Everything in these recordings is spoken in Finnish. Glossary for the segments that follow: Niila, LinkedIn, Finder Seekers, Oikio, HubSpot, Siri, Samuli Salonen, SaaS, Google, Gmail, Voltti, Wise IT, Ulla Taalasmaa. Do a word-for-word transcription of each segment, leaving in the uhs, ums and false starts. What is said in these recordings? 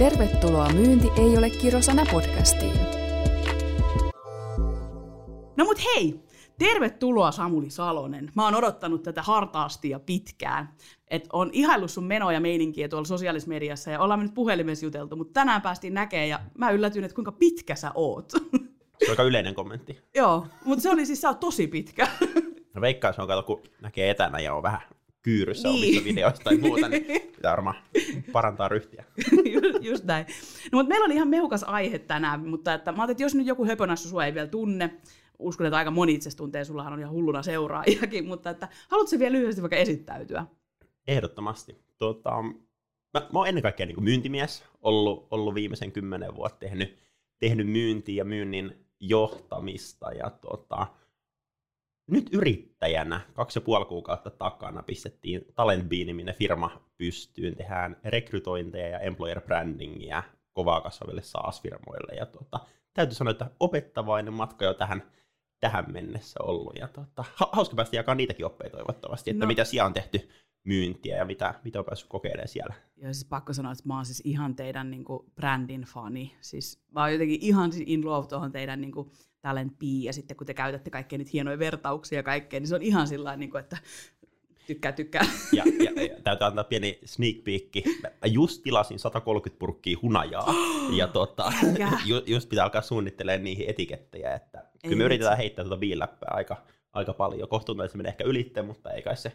Tervetuloa Myynti ei ole kirosana podcastiin. No mut hei! Tervetuloa Samuli Salonen. Mä oon odottanut tätä hartaasti ja pitkään. Et on ihaillut sun menoa ja meininkiä tuolla sosiaalisessa mediassa ja ollaan nyt puhelimessa juteltu, mutta tänään päästiin näkemään ja mä yllätyin, että kuinka pitkä sä oot. Se on aika yleinen kommentti. Joo, mutta se oli siis, sä oot tosi pitkä. No veikkaan, se on kato, kun näkee etänä ja on vähän kyyryssä niin. Omissa videoissa tai muuta, niin pitää varmaan parantaa ryhtiä. Just näin. No mutta meillä oli ihan meukas aihe tänään, mutta että, mä ajattelin, että jos nyt joku höpönässä sua ei vielä tunne, uskon, että aika moni itse tuntee, sullahan on ihan hulluna seuraajakin, mutta että, haluatko vielä lyhyesti vaikka esittäytyä? Ehdottomasti. Tuota, mä, mä oon ennen kaikkea niin kuin myyntimies ollut, ollut viimeisen kymmenen vuotta tehnyt, tehnyt myyntiä ja myynnin johtamista. Ja tuota, nyt yrittäjänä kaksi ja puoli kuukautta takana pistettiin Talent Bean-niminen firma pystyyn. Tehdään rekrytointeja ja employer brandingia kovaa kasvaville SaaS-firmoille. Ja tuota, täytyy sanoa, että opettavainen matka jo tähän, tähän mennessä ollut. Ja tuota, hauska päästä jakaa niitäkin oppeja toivottavasti, että no. Mitä siellä on tehty myyntiä ja mitä, mitä on päässyt kokeilemaan siellä. Joo, siis pakko sanoa, että mä oon siis ihan teidän niin kuin brändin fani. Siis mä oon jotenkin ihan in love tuohon teidän niin kuin Talent Bean, ja sitten kun te käytätte kaikkea niitä hienoja vertauksia ja kaikkea, niin se on ihan sillain, niin kuin, että tykkää, tykkää. Ja, ja, ja täytyy antaa pieni sneak peekki. Mä just tilasin sata kolmekymmentä purkkia hunajaa, oh, ja tuota, ju, just pitää alkaa suunnittelemaan niihin etikettejä, että ei kyllä me yritetään heittää tuota viiläppää aika, aika paljon. Kohtuun se menee ehkä ylitteen, mutta ei kai se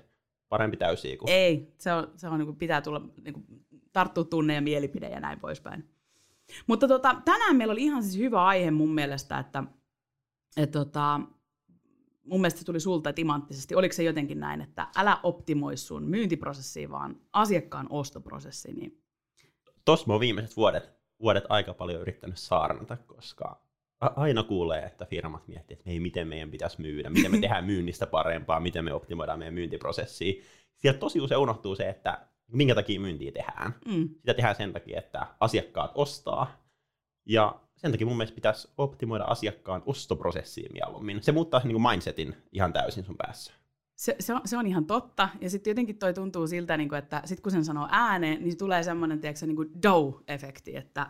parempi täysiä kuin. Ei, se on, se on, niin kuin pitää tulla, niin kuin tarttua tunne ja mielipide ja näin poispäin. Mutta tota, tänään meillä oli ihan siis hyvä aihe mun mielestä, että et tota, mun mielestä se tuli sulta timanttisesti. Oliko se jotenkin näin, että älä optimoi sun myyntiprosessiin, vaan asiakkaan ostoprosessiin? Niin. Tuossa mä oon viimeiset vuodet, vuodet aika paljon yrittänyt saarnata, koska aina kuulee, että firmat miettii, että miten meidän pitäisi myydä, miten me tehdään myynnistä parempaa, miten me optimoidaan meidän myyntiprosessia. Sieltä tosi usein unohtuu se, että minkä takia myyntiä tehdään. Mm. Sitä tehdään sen takia, että asiakkaat ostaa. Ja sen takia mun mielestä pitäisi optimoida asiakkaan ostoprosessiin mieluummin. Se muuttaa niin kuin mindsetin ihan täysin sun päässä. Se, se, on, se on ihan totta. Ja sitten jotenkin toi tuntuu siltä, niin kuin, että sit kun sen sanoo ääneen, niin tulee semmoinen niin dough-efekti, että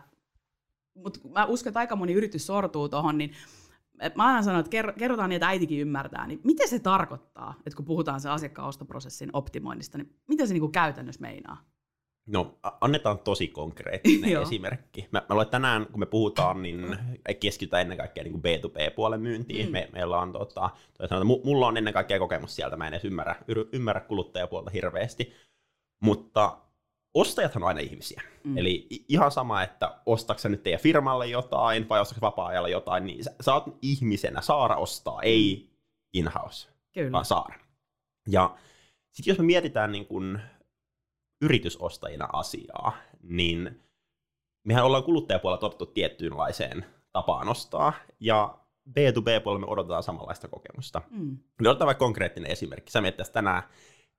mutta mä uskon, että aika moni yritys sortuu tuohon, niin mä aina sanon, että kerrotaan niin, että äitikin ymmärtää, niin mitä se tarkoittaa, että kun puhutaan se asiakkaan ostoprosessin optimoinnista, niin mitä se niinku käytännössä meinaa? No, annetaan tosi konkreettinen esimerkki. Mä, mä luulen, että tänään, kun me puhutaan, niin keskitytään ennen kaikkea niin kuin B two B-puolen myyntiin. Mm. Me, meillä on, tota, mulla on ennen kaikkea kokemus sieltä, mä en edes ymmärrä, ymmärrä kuluttajapuolta hirveästi, mutta ostajathan on aina ihmisiä. Mm. Eli ihan sama, että ostatko sä nyt teidän firmalle jotain vai ostatko vapaa-ajalla jotain, niin sä, sä oot ihmisenä. Saara ostaa, ei in-house, kyllä, vaan Saara. Ja sitten jos me mietitään niin kun yritysostajina asiaa, niin mehän ollaan kuluttajapuolella totuttu tiettyynlaiseen tapaan ostaa, ja B two B-puolella me odotetaan samanlaista kokemusta. Mm. Me otetaan vaikka konkreettinen esimerkki. Sä miettäis tänään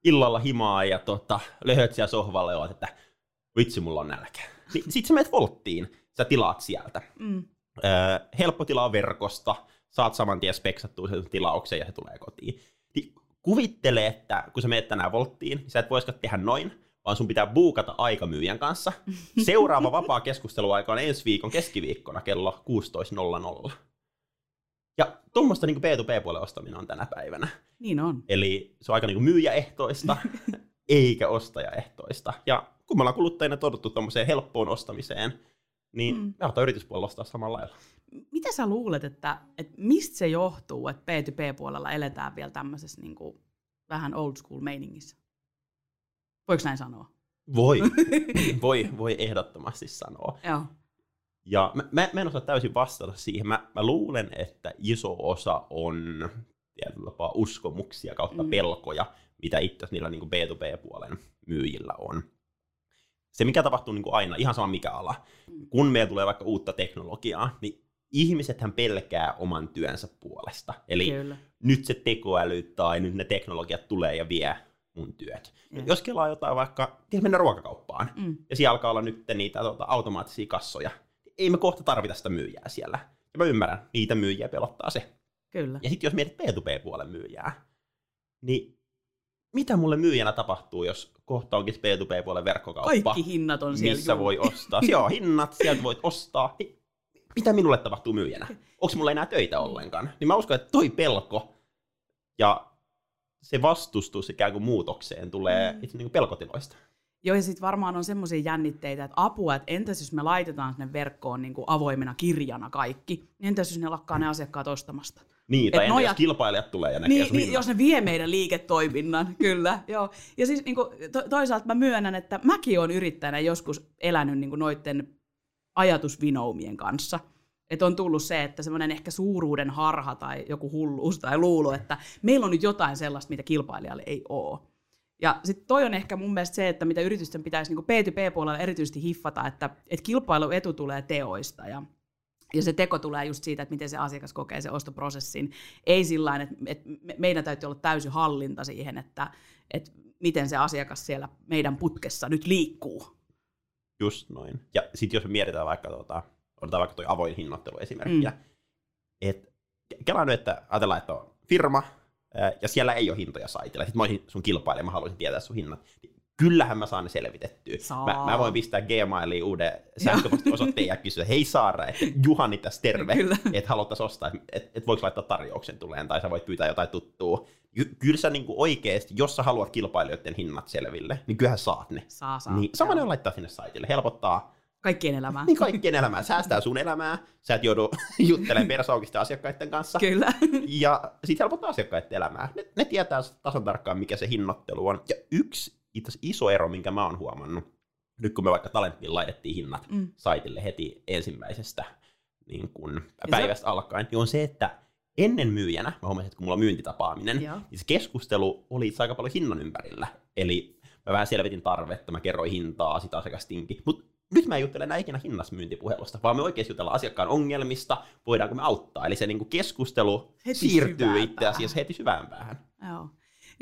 illalla himaa ja tota, löhöt siellä sohvalle ja olet, että vitsi, mulla on nälkä. Sitten sä menet Volttiin, sä tilaat sieltä. Mm. Öö, helppo tilaa verkosta, saat saman tien speksattua sen tilauksen ja se tulee kotiin. Niin kuvittele, että kun sä menet tänään Volttiin, niin sä et voisikaan tehdä noin, vaan sun pitää buukata aika myyjän kanssa. Seuraava vapaa keskusteluaika on ensi viikon keskiviikkona kello kuusitoista nolla nolla. Ja tuommoista niin B two B-puolen ostaminen on tänä päivänä. Niin on. Eli se on aika niin myyjäehtoista, eikä ostajaehtoista. Ja kun me ollaan kuluttajina toduttu tuommoiseen helppoon ostamiseen, niin mm. me halutaan yrityspuolella ostaa samalla lailla. Mitä sä luulet, että, että mistä se johtuu, että B two B-puolella eletään vielä tämmöisessä niin kuin vähän old school meiningissä? Voiko näin sanoa? Voi. voi, voi ehdottomasti sanoa. Joo. Ja mä, mä, mä en osaa täysin vastata siihen. Mä, mä luulen, että iso osa on tietyllä uskomuksia kautta mm. pelkoja, mitä itse niillä niin kuin B two B-puolen myyjillä on. Se, mikä tapahtuu niin kuin aina, ihan sama mikä ala, kun meillä tulee vaikka uutta teknologiaa, niin ihmisethän pelkää oman työnsä puolesta. Eli kyllä, nyt se tekoäly tai nyt ne teknologiat tulee ja vie mun työt. Mm. Jos kelaa jotain vaikka, niin mennään ruokakauppaan, mm. ja siellä alkaa olla nyt niitä tuota, automaattisia kassoja. Ei me kohta tarvita sitä myyjää siellä. Ja mä ymmärrän, niitä myyjiä pelottaa se. Kyllä. Ja sitten jos mietit B two B-puolen myyjää, niin mitä mulle myyjänä tapahtuu, jos kohta onkin P two P-puolen verkkokauppa? Kaikki hinnat on siellä. Missä juu. voi ostaa? Joo, hinnat, sieltä voit ostaa. Mitä minulle tapahtuu myyjänä? Onko mulla enää töitä ollenkaan? Niin mä uskon, että toi pelko ja se vastustus ikään kuin muutokseen tulee mm. itse niin kuin pelkotiloista. Joo, ja sitten varmaan on semmoisia jännitteitä, että apua, että entäs jos me laitetaan sinne verkkoon niin kuin avoimena kirjana kaikki, niin entäs jos ne lakkaa ne asiakkaat ostamasta? Niin, tai entäs jos kilpailijat tulee ja näkee niin, niin, jos ne vie meidän liiketoiminnan, kyllä. Joo. Ja siis niin kuin, to, toisaalta mä myönnän, että mäkin olen yrittäjänä joskus elänyt niin kuin noiden ajatusvinoumien kanssa. Että on tullut se, että semmoinen ehkä suuruuden harha tai joku hulluus tai luulo, että meillä on nyt jotain sellaista, mitä kilpailijalle ei ole. Ja sitten toi on ehkä mun mielestä se, että mitä yritysten pitäisi niin P two P-puolella erityisesti hiffata, että, että kilpailuetu tulee teoista ja, ja se teko tulee just siitä, että miten se asiakas kokee sen ostoprosessin. Ei sillain, että, että meidän täytyy olla täysi hallinta siihen, että, että miten se asiakas siellä meidän putkessa nyt liikkuu. Just noin. Ja sitten jos me mietitään vaikka, tuota, otetaan vaikka toi avoin hinnoittelu esimerkkiä, mm. että kelaa nyt, että ajatellaan, että on firma, ja siellä ei ole hintoja saitilla. Sitten mä olisin sun kilpailija, mä haluaisin tietää sun hinnat. Kyllähän mä saan ne selvitettyä. Mä, mä voin pistää Gmailiin uuden sähköpostiosoitteen ja kysyä, hei Saara, että Juhani tässä terve, että haluttaisiin ostaa, että et voiko laittaa tarjouksen tuleen, tai sä voit pyytää jotain tuttua. Kyllä sä niinku oikeasti, jos sä haluat kilpailijoiden hinnat selville, niin kyllähän saat ne. Saa, saa. Niin, samanen on laittaa sinne saitille, helpottaa. Kaikkien elämää. Niin kaikkien elämää. Säästää sun elämää. Sä et joudu juttelemaan persaukista asiakkaiden kanssa. Kyllä. Ja sit helpottaa asiakkaiden elämää. Ne, ne tietää tasan tarkkaan, mikä se hinnoittelu on. Ja yksi itse iso ero, minkä mä oon huomannut, nyt kun me vaikka Talent Bean laitettiin hinnat mm. saitille heti ensimmäisestä niin kun päivästä alkaen, niin on se, että ennen myyjänä, mä huomasin, että kun mulla on myyntitapaaminen, joo. niin se keskustelu oli aika paljon hinnan ympärillä. Eli mä vähän selvitin tarvetta, mä kerroin hintaa, sitä asiakas tinki. Mut nyt mä en juttele enää ikinä hinnasmyyntipuhelusta, vaan me oikeasti jutellaan asiakkaan ongelmista, voidaanko me auttaa. Eli se niinku keskustelu heti siirtyy itse asiassa heti syvään päähän. Joo.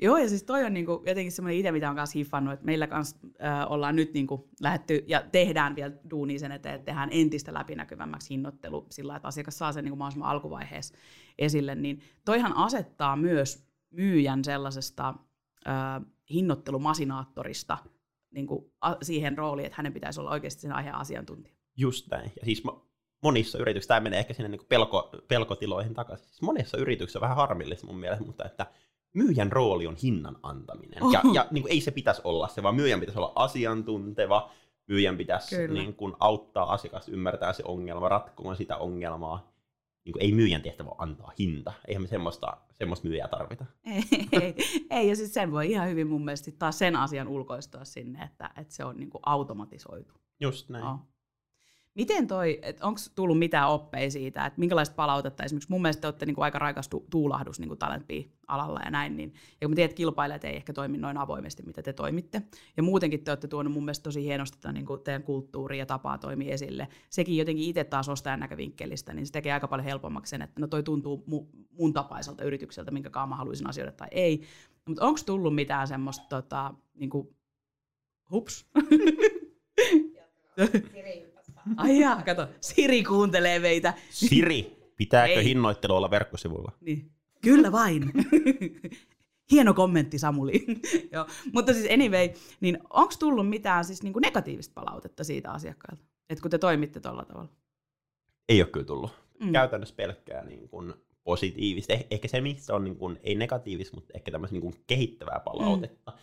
Joo, ja siis toi on niinku jotenkin semmoinen ite, mitä on kanssa hiffannut, että meillä kanssa äh, ollaan nyt niinku lähdetty ja tehdään vielä duunia sen eteen, että tehdään entistä läpinäkyvämmäksi hinnoittelu sillä lailla, että asiakas saa sen niinku mahdollisimman alkuvaiheessa esille. Niin toihan asettaa myös myyjän sellaisesta äh, hinnoittelumasinaattorista, niin kuin siihen rooliin, että hänen pitäisi olla oikeasti sen aiheen asiantuntija. Just näin. Ja siis monissa yrityksissä, tämä menee ehkä sinne niin kuin pelko, pelkotiloihin takaisin, siis monissa yrityksissä on vähän harmillista mun mielestä, mutta että myyjän rooli on hinnan antaminen. Oho. Ja, ja niin kuin ei se pitäisi olla se, vaan myyjän pitäisi olla asiantunteva, myyjän pitäisi niin kuin auttaa asiakasta ymmärtää se ongelma, ratkomaan sitä ongelmaa. Niin kuin ei myyjän tehtävä antaa hinta. Eihän me semmoista, semmoista myyjää tarvita. Ei, ei, ei, ja sitten sen voi ihan hyvin mun mielestä taas sen asian ulkoistaa sinne, että, että se on niin kuin automatisoitu. Just näin. Oh. Miten toi, onko tullut mitään oppeja siitä, että minkälaista palautetta esimerkiksi mun mielestä te olette niin kuin aika raikas tu- tuulahdus niin kuin Talent Bean-alalla ja näin, niin, ja kun mä tiedän, että kilpailijat ei ehkä toimi noin avoimesti, mitä te toimitte, ja muutenkin te olette tuonut mun mielestä tosi hienosti tämän, niin kuin teidän kulttuuriin ja tapaa toimia esille, sekin jotenkin itse taas ostajan näkövinkkelistä, niin se tekee aika paljon helpommaksi sen, että no toi tuntuu mu- mun tapaiselta yritykseltä, minkäkaan mä haluaisin asioida tai ei, mutta onko tullut mitään semmoista, tota, niin kuin, hups? Ai jaa, kato, Siri kuuntelee meitä. Siri, pitääkö ei. Hinnoittelu olla verkkosivuilla? Niin. Kyllä vain. Hieno kommentti, Samuli. Joo. Mutta siis anyway, niin onko tullut mitään siis niinku negatiivista palautetta siitä asiakkailta, että kun te toimitte tuolla tavalla? Ei ole kyllä tullut. Mm. Käytännössä pelkkää niin kuin positiivista. Eh- ehkä se, missä on niin kuin, ei negatiivista, mutta ehkä tämmöistä niin kuin kehittävää palautetta. Mm.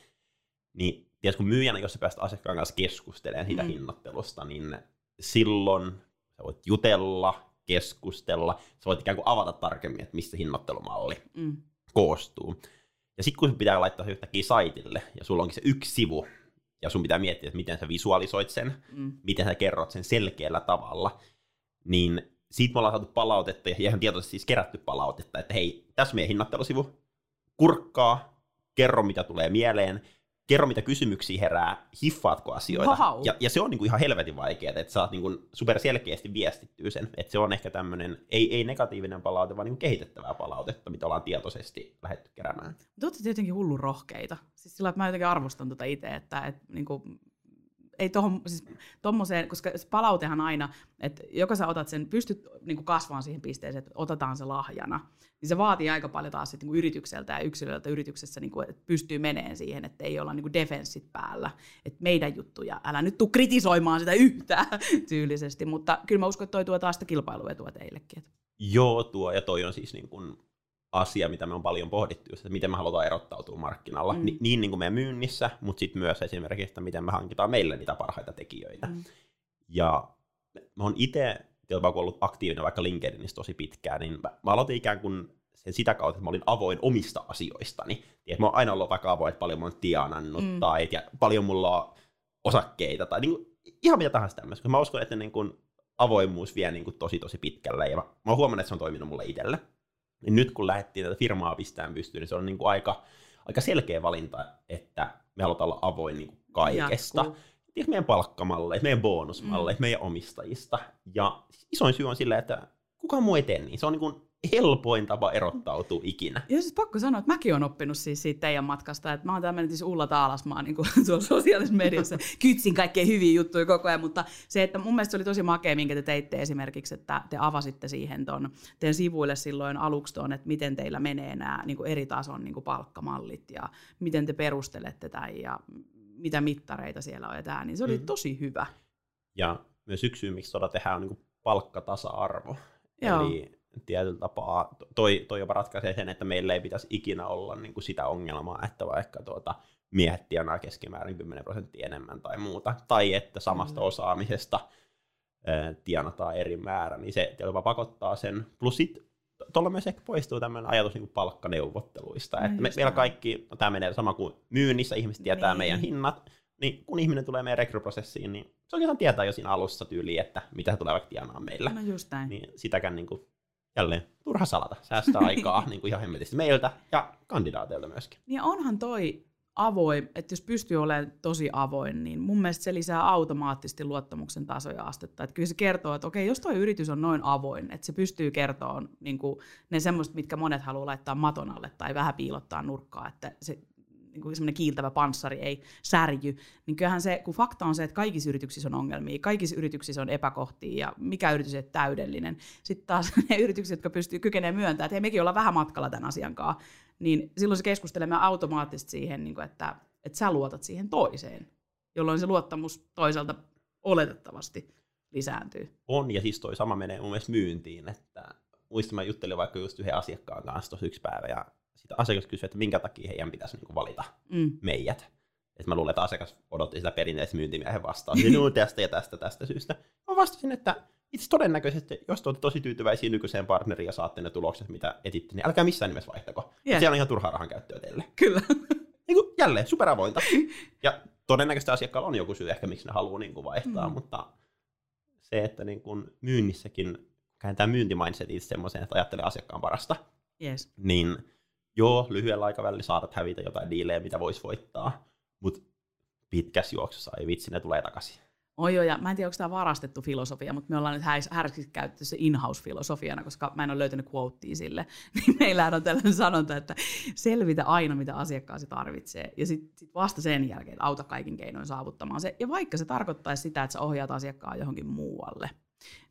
Niin ties kun myyjänä, jos sä pääst asiakkaan kanssa keskustelemaan siitä mm. hinnoittelusta, niin silloin sä voit jutella, keskustella, sä voit ikään kuin avata tarkemmin, että mistä hinnoittelumalli mm. koostuu. Ja sitten kun sun pitää laittaa se yhtäkkiä saitille, ja sulla onkin se yksi sivu, ja sun pitää miettiä, että miten sä visualisoit sen, mm. miten sä kerrot sen selkeällä tavalla, niin siitä me ollaan saatu palautetta, ja ihan tietoisesti siis kerätty palautetta, että hei, tässä meidän hinnoittelusivu, kurkkaa, kerro mitä tulee mieleen, kerro, mitä kysymyksiä herää, hiffaatko asioita. Ja, ja se on niinku ihan helvetin vaikeaa, että saat niinku super selkeästi viestittyä sen. Että se on ehkä tämmöinen, ei, ei negatiivinen palaute, vaan niinku kehitettävää palautetta, mitä ollaan tietoisesti lähdetty keräämään. Te olette jotenkin hullun rohkeita. Siis sillä, että mä jotenkin arvostan tuota itse, että et, niinku, ei tohon, siis tommoseen, koska se palautehan aina, että joko sä otat sen, pystyt niin kasvaan siihen pisteeseen, että otetaan se lahjana, niin se vaatii aika paljon taas sit, niin yritykseltä ja yksilöltä yrityksessä, niin kuin, että pystyy meneen siihen, että ei olla niin defenssit päällä, että meidän juttuja, älä nyt tuu kritisoimaan sitä yhtään tyylisesti, mutta kyllä mä uskon, että toi tuo taas sitä kilpailuetua teillekin. Joo, tuo, ja toi on siis niin kuin asia, mitä me on paljon pohdittu, että miten me halutaan erottautua markkinalla, mm. Ni, niin, niin kuin meidän myynnissä, mutta sitten myös esimerkiksi, että miten me hankitaan meille niitä parhaita tekijöitä. Mm. Ja mä oon itse, jopa kun ollut aktiivinen vaikka LinkedInissä tosi pitkään, niin mä, mä aloitin ikään kuin sen sitä kautta, että mä olin avoin omista asioistani. Tiedät, mä oon aina ollut vaikka avoin, että paljon mä oon tienannut, mm. tai että paljon mulla on osakkeita, tai niin kuin, ihan mitä tahansa tämmöistä. Mä uskon, että niin kuin avoimuus vie niin kuin tosi tosi pitkälle, ja mä, mä oon huomannut, että se on toiminut mulle itselle. Niin nyt kun lähdettiin tätä firmaa pistämään pystyyn, niin se on niin kuin aika, aika selkeä valinta, että me halutaan olla avoin niin kuin kaikesta. Tiedätkö meidän palkkamalleista, meidän bonusmalleista, mm. meidän omistajista. Ja isoin syy on sillä, että kukaan muu ei tee niin. Se on niin kuin helpoin tapa erottautua ikinä. Ja siis pakko sanoa, että mäkin olen oppinut siis siitä teidän matkasta, että mä oon tämmöinen siis Ulla Taalasmaa niin kuin tuolla sosiaalisessa mediassa. Kytsin kaikkea hyviä juttuja koko ajan, mutta se, että mun mielestä se oli tosi makea, minkä te teitte esimerkiksi, että te avasitte siihen ton, teidän sivuille silloin aluksi ton, että miten teillä menee nämä niin kuin eri tason niin kuin palkkamallit ja miten te perustelette tämän ja mitä mittareita siellä on ja tämä, niin se oli mm. tosi hyvä. Ja myös yksi syy, miksi tuolla tehdään, on niin kuin palkkatasa-arvo. Joo. Eli tietyllä tapaa toi, toi jopa ratkaisee sen, että meillä ei pitäisi ikinä olla niin kuin sitä ongelmaa, että vaikka tuota, miehet tienaa keskimäärin kymmenen prosenttia enemmän tai muuta, tai että samasta mm. osaamisesta ä, tienataan eri määrä, niin se jopa pakottaa sen. Plus sit, tuolla myös ehkä poistuu tämmöinen ajatus niin kuin palkkaneuvotteluista, no, että me, meillä kaikki, no, tämä menee sama kuin myynnissä, ihmiset tietää niin. meidän hinnat, niin kun ihminen tulee meidän rekryprosessiin, niin se oikeastaan tietää jo siinä alussa tyyliin, että mitä se tulee vaikka tienaa meillä. No just näin. Niin sitäkään niin kuin jälleen turha salata, säästää aikaa niin kuin ihan hemmetisti meiltä ja kandidaateilta myöskin. Ja onhan toi avoin, että jos pystyy olemaan tosi avoin, niin mun mielestä se lisää automaattisesti luottamuksen tasoja astetta. Että kyllä se kertoo, että okei, jos toi yritys on noin avoin, että se pystyy kertomaan niin kuin ne semmoiset, mitkä monet haluaa laittaa maton alle tai vähän piilottaa nurkkaa, että se niin kuin semmoinen kiiltävä panssari ei särjy, niin kyllähän se, kun fakta on se, että kaikissa yrityksissä on ongelmia, kaikissa yrityksissä on epäkohtia ja mikä yritys ei täydellinen. Sitten taas ne yritykset, jotka pystyy kykenevät myöntämään, että hei, mekin ollaan vähän matkalla tämän asian kanssa, niin silloin se keskustelemme automaattisesti siihen, että, että sä luotat siihen toiseen, jolloin se luottamus toisaalta oletettavasti lisääntyy. On, ja siis toi sama menee mun mielestä myyntiin, että muistan, mä juttelin vaikka just yhden asiakkaan kanssa tuossa yksi päivä, ja sitä asiakas kysyi, että minkä takia heidän pitäisi niinku valita mm. meidät. Et mä luulen, että asiakas odotti sitä perinteistä myyntimiehen vastaan. tästä ja tästä tästä syystä. Mä vastasin, että itse todennäköisesti, jos te olette tosi tyytyväisiä nykyiseen partneriin ja saatte ne tulokset, mitä etitte, niin älkää missään nimessä vaihtako. Yeah. Siellä on ihan turhaa rahan käyttöä teille. Kyllä. Niin kuin, jälleen superavointa. Ja todennäköisesti asiakkaalla on joku syy ehkä, miksi ne haluaa niin kuin vaihtaa, mm. mutta se, että niin kuin myynnissäkin kääntää myyntimindset itse semmoiseen, että ajattelee asiakkaan parasta, yes. niin joo, lyhyellä aikavälillä saatat hävitä jotain diilejä, mitä voisi voittaa, mutta pitkässä juoksussa ei vitsi, ne tulee takaisin. Oi joo, ja mä en tiedä, onko tämä varastettu filosofia, mutta me ollaan nyt härskissä käytetty se in-house-filosofiana, koska mä en ole löytänyt quotea sille. Niin meillähän on tällainen sanonta, että selvitä aina, mitä asiakkaasi tarvitsee, ja sitten sit vasta sen jälkeen, että auta kaikin keinoin saavuttamaan se. Ja vaikka se tarkoittaisi sitä, että sä ohjaat asiakkaan johonkin muualle,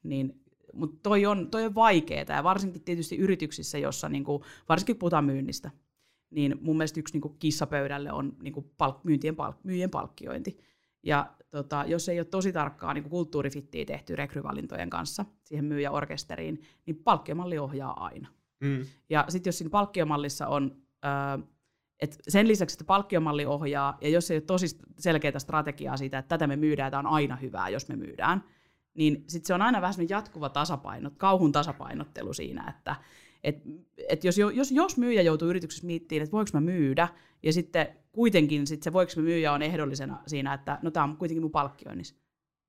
niin mutta toi on, toi on vaikeaa, ja varsinkin tietysti yrityksissä, jossa niinku, varsinkin puhutaan myynnistä, niin mun mielestä yksi niinku kissapöydälle on niinku palk, myyntien palk, myyjien palkkiointi. Ja tota, jos ei ole tosi tarkkaa niinku kulttuurifittiä tehty rekryvalintojen kanssa siihen myyjäorkesteriin, niin palkkiomalli ohjaa aina. Mm. Ja sitten jos siinä palkkiomallissa on, öö, et sen lisäksi, että palkkiomalli ohjaa, ja jos ei ole tosi selkeää strategiaa siitä, että tätä me myydään, tämä on aina hyvää, jos me myydään, niin sitten se on aina vähän jatkuva tasapaino, kauhun tasapainottelu siinä, että et, et jos, jos, jos myyjä joutuu yrityksessä miettimään, että voiko mä myydä, ja sitten kuitenkin sit se voiko mä myyjä on ehdollisena siinä, että no tämä on kuitenkin mun palkkioinnissa,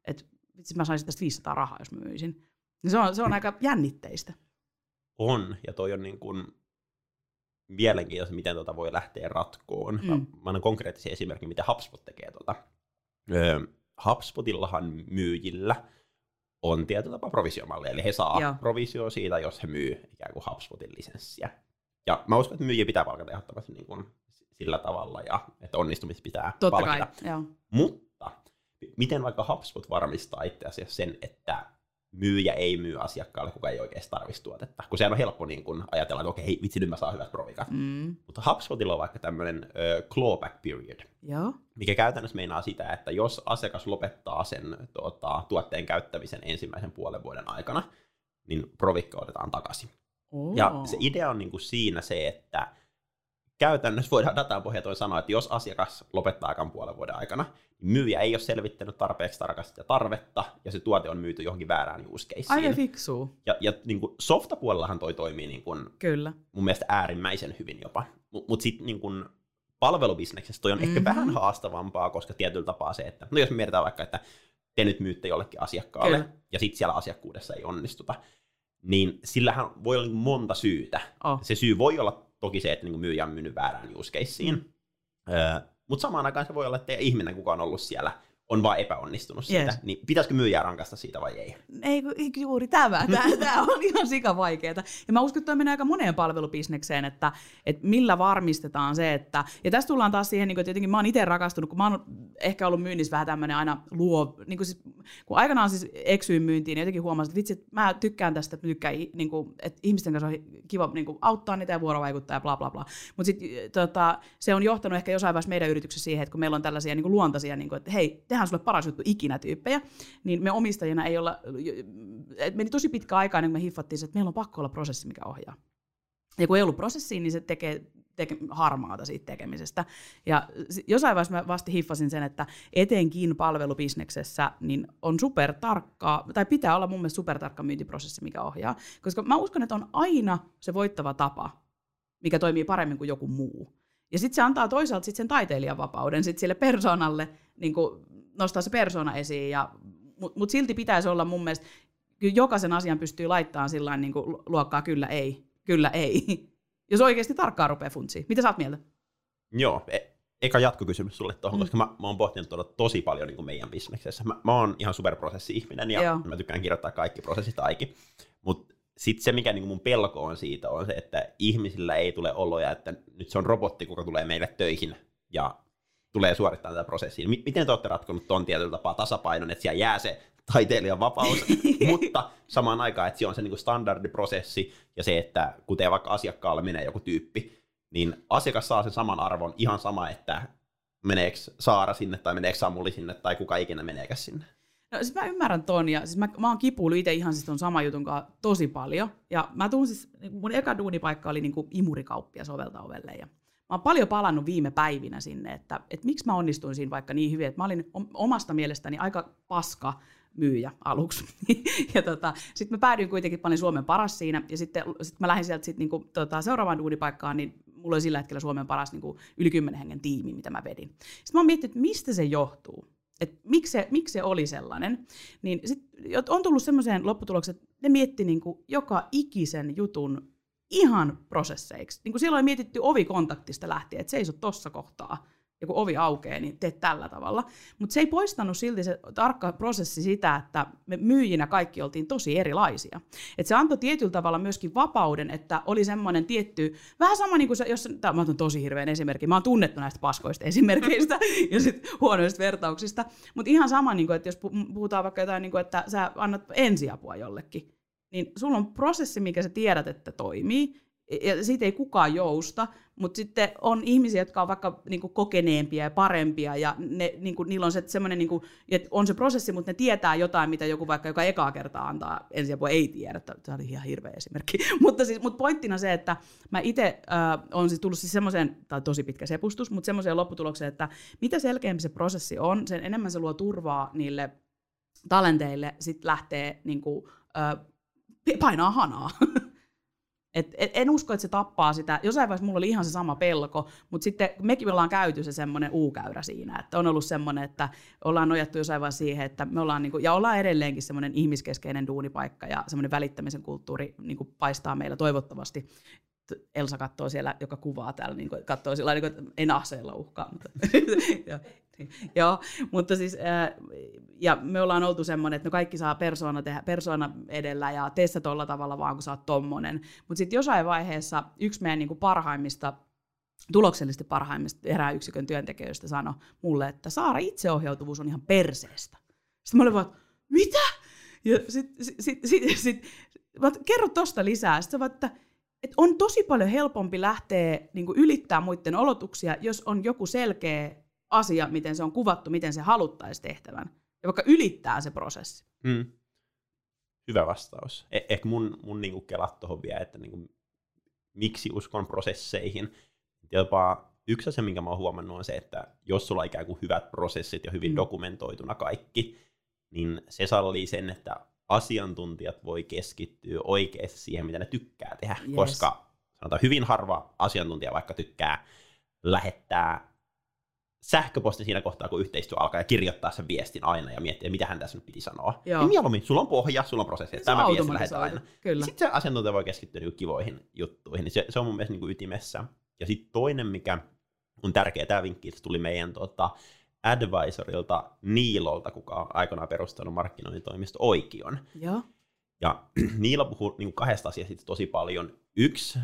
että vitsi mä saisin tästä viisisataa rahaa, jos mä myisin. Ja se on, se on aika jännitteistä. On, ja toi on niin kuin mielenkiintoista, miten tuota voi lähteä ratkoon. Mm. Mä, mä annan konkreettisen esimerkin, mitä HubSpot tekee tuota. Öö, HubSpotillahan myyjillä on tietyllä tapaa provisiomalli, eli he saa Joo. provisio siitä, jos he myy ikään kuin HubSpotin lisenssiä. Ja mä uskon, että myyjiä pitää palkata ehdottomasti niin kuin sillä tavalla, ja että onnistumista pitää Totta palkata. Kai. Mutta miten vaikka HubSpot varmistaa itse asiassa sen, että myyjä ei myy asiakkaalle, kuka ei oikeasti tarvitse tuotetta. Kun sehän on helppo niin kun ajatella, että okei, vitsi, nyt mä saan hyvät provikat. Mm. Mutta HubSpotilla on vaikka tämmöinen uh, clawback period, joo, mikä käytännössä meinaa sitä, että jos asiakas lopettaa sen tuota, tuotteen käyttämisen ensimmäisen puolen vuoden aikana, niin provikka otetaan takaisin. Oh. Ja se idea on niin kuin siinä se, että käytännössä voidaan datan pohjalta sanoa, että jos asiakas lopettaa aikaan puolen vuoden aikana, niin myyjä ei ole selvittänyt tarpeeksi tarkasti sitä tarvetta, ja se tuote on myyty johonkin väärään use caseen. Aika fiksuu. Ja, ja niin kuin softapuolellahan toi toimii niin kuin kyllä, mun mielestä äärimmäisen hyvin jopa. Mutta mut sitten niin kuin palvelubisneksessä toi on mm-hmm. ehkä vähän haastavampaa, koska tietyllä tapaa se, että no jos me mietitään vaikka, että te nyt myytte jollekin asiakkaalle, kyllä, ja sitten siellä asiakkuudessa ei onnistuta, niin sillähän voi olla niin kuin monta syytä. Oh. Se syy voi olla toki se, että niin kuin myyjä on myynyt väärään use caseen, öö, mutta samaan aikaan se voi olla, että ihminen, kuka on ollut siellä, on vaan epäonnistunut siitä. Yes. Niin pitäisikö myyjää rankaista siitä vai ei? Ei, juuri tämä. Tämä on ihan sikavaikeeta. Ja mä uskon, että toi menee aika moneen palvelubisnekseen, että, että millä varmistetaan se, että... Ja tässä tullaan taas siihen, että jotenkin mä oon itse rakastunut, kun mä oon ehkä ollut myynnissä vähän tämmöinen aina luo... Niin kun, siis, kun aikanaan siis eksyin myyntiin, niin jotenkin huomasin, että vitsi, mä tykkään tästä, tykkään, niin kun, että ihmisten kanssa on kiva niin kun, auttaa niitä ja vuorovaikuttaa ja bla bla bla. Mutta sitten tota, se on johtanut ehkä jossain vaiheessa meidän yrityksessä siihen, että kun meillä on tällaisia niin kun, luontaisia, niin kun, että hei, tehdään sulle paras juttu ikinä -tyyppejä, niin me omistajina ei olla, meni tosi pitkä aika ennen kuin me hiffattiin, että meillä on pakko olla prosessi, mikä ohjaa. Ja kun ei ollut prosessia, niin se tekee, tekee harmaata siitä tekemisestä. Ja jossain vaiheessa mä vasta hiffasin sen, että etenkin palvelubisneksessä niin on supertarkkaa, tai pitää olla mun mielestä supertarkka myyntiprosessi, mikä ohjaa. Koska mä uskon, että on aina se voittava tapa, mikä toimii paremmin kuin joku muu. Ja sitten se antaa toisaalta sit sen taiteilijan vapauden sit sille persoonalle, niin kun nostaa se persoona esiin, ja, mutta mut silti pitäisi olla mun mielestä, jokaisen asian pystyy laittamaan sillain niin kuin luokkaa kyllä ei, kyllä ei, jos oikeasti tarkkaan rupeaa funtsiin. Mitä sä oot mieltä? Joo, e- eka jatkokysymys sulle tuohon, mm. koska mä, mä oon pohtinut tuolla tosi paljon niin kuin meidän bisneksessä. Mä, mä oon ihan superprosessi-ihminen ja joo, mä tykkään kirjoittaa kaikki prosessit aikin, mutta sitten se, mikä niin kuin mun pelko on siitä, on se, että ihmisillä ei tule oloja, että nyt se on robotti, kuka tulee meille töihin ja tulee suorittamaan tätä prosessia. Miten te olette ratkonut ton tietyllä tapaa tasapainon, että siellä jää se taiteilijan vapaus, mutta samaan aikaan, että siellä on se niin standardiprosessi ja se, että kuten vaikka asiakkaalle menee joku tyyppi, niin asiakas saa sen saman arvon, ihan sama, että meneekö Saara sinne tai meneekö Samuli sinne tai kuka ikinä meneekäs sinne. No siis mä ymmärrän ton, ja siis mä, mä oon kipuillut itse ihan siis ton saman jutun kanssa tosi paljon, ja mä tuun siis, mun eka duunipaikka oli niinku imurikauppia sovelta ovelle, ja mä oon paljon palannut viime päivinä sinne, että et miksi mä onnistuin siinä vaikka niin hyvin, että mä olin omasta mielestäni aika paska myyjä aluksi. Ja tota, sitten mä päädyin kuitenkin, panin Suomen paras siinä, ja sitten sit mä lähdin sieltä sit niinku, tota, seuraavaan duunipaikkaan, niin mulla oli sillä hetkellä Suomen paras niinku, yli kymmenen hengen tiimi, mitä mä vedin. Sitten mä oon miettinyt, että mistä se johtuu. Että miksi se, miksi se oli sellainen, niin sit on tullut semmoiseen lopputulokseen, että ne mietti niinku joka ikisen jutun ihan prosesseiksi. Niinku siellä oli mietitty ovikontaktista lähtien, että seiso tossa kohtaa, ja kun ovi aukeaa, niin teet tällä tavalla. Mutta se ei poistanut silti se tarkka prosessi sitä, että me myyjinä kaikki oltiin tosi erilaisia. Et se antoi tietyllä tavalla myöskin vapauden, että oli semmoinen tietty, vähän sama niin kuin se, jos, tää, mä otan tosi hirveän esimerkin, mä oon tunnettu näistä paskoista esimerkkeistä ja sit huonoista vertauksista, mutta ihan sama, niin kuin, että jos puhutaan vaikka jotain, niin kuin, että sä annat ensiapua jollekin, niin sulla on prosessi, mikä sä tiedät, että toimii, ja siitä ei kukaan jousta, mutta sitten on ihmisiä, jotka on vaikka niinku kokeneempia ja parempia, ja ne, niinku, niillä on se semmoinen, niinku, että on se prosessi, mutta ne tietää jotain, mitä joku vaikka, joka ekaa kertaa antaa ensiapua, ei tiedä. Tämä oli ihan hirveä esimerkki. mutta siis, mut pointtina se, että mä itse äh, on siis tullut siis semmoiseen, tai tosi pitkä sepustus, mutta semmoiseen lopputulokseen, että mitä selkeämpi se prosessi on, sen enemmän se luo turvaa niille talenteille, sit lähtee niinku, äh, painaa hanaa. Et, et, en usko, että se tappaa sitä. Jossain vaiheessa mulla oli ihan se sama pelko, mutta sitten mekin me ollaan käyty se semmoinen U-käyrä siinä. Että on ollut semmoinen, että ollaan nojattu jossain vaiheessa siihen, että me ollaan, niinku, ja ollaan edelleenkin semmoinen ihmiskeskeinen duunipaikka ja semmoinen välittämisen kulttuuri niinku paistaa meillä toivottavasti. Elsa katsoo siellä, joka kuvaa täällä, niinku, katsoo sillä tavalla, niinku, en aseella uhkaa. Mutta, ja, joo, mutta siis, ää, ja me ollaan oltu semmoinen, että no kaikki saa persoona, tehdä, persoona edellä ja tee sä tolla tavalla vaan, kun sä oot tommonen. Mutta sitten jossain vaiheessa yksi meidän niinku parhaimmista tuloksellisesti parhaimmista eräyksikön työntekijöistä sanoi mulle, että Saara, itseohjautuvuus on ihan perseestä. Sitten mä olin vaan, mitä? Ja sit, sit, sit, sit, sit, kerro tosta lisää. Sitten vaan, että, että on tosi paljon helpompi lähteä niin kuin ylittää muiden olotuksia, jos on joku selkeä asia, miten se on kuvattu, miten se haluttaisi tehtävän. Ja vaikka ylittää se prosessi. Mm. Hyvä vastaus. Eh- ehkä mun, mun niinku kelat tuohon vielä, että niinku, miksi uskon prosesseihin. Jopa yksi asia, minkä mä oon huomannut, on se, että jos sulla on ikään kuin hyvät prosessit ja hyvin mm. dokumentoituna kaikki, niin se sallii sen, että asiantuntijat voi keskittyä oikeasti siihen, mitä ne tykkää tehdä. Yes. Koska sanotaan, hyvin harva asiantuntija vaikka tykkää lähettää sähköposti siinä kohtaa, kun yhteistyö alkaa ja kirjoittaa sen viestin aina ja miettiä, mitä hän tässä nyt piti sanoa. Joo. Niin mieluummin, sulla on pohja, sulla on prosessi, että tämä viesti lähetään aina. Kyllä. Sitten se asiantuntija voi keskittyä niin kivoihin juttuihin. Se, se on mun mielestä niin kuin ytimessä. Ja sitten toinen, mikä on tärkeä, tämä vinkki, että tuli meidän tuota, advisorilta Niilolta, kuka on aikanaan perustanut markkinointitoimisto Oikion. Joo. Ja Niila puhuu niin kahdesta asiasta tosi paljon. Yksi,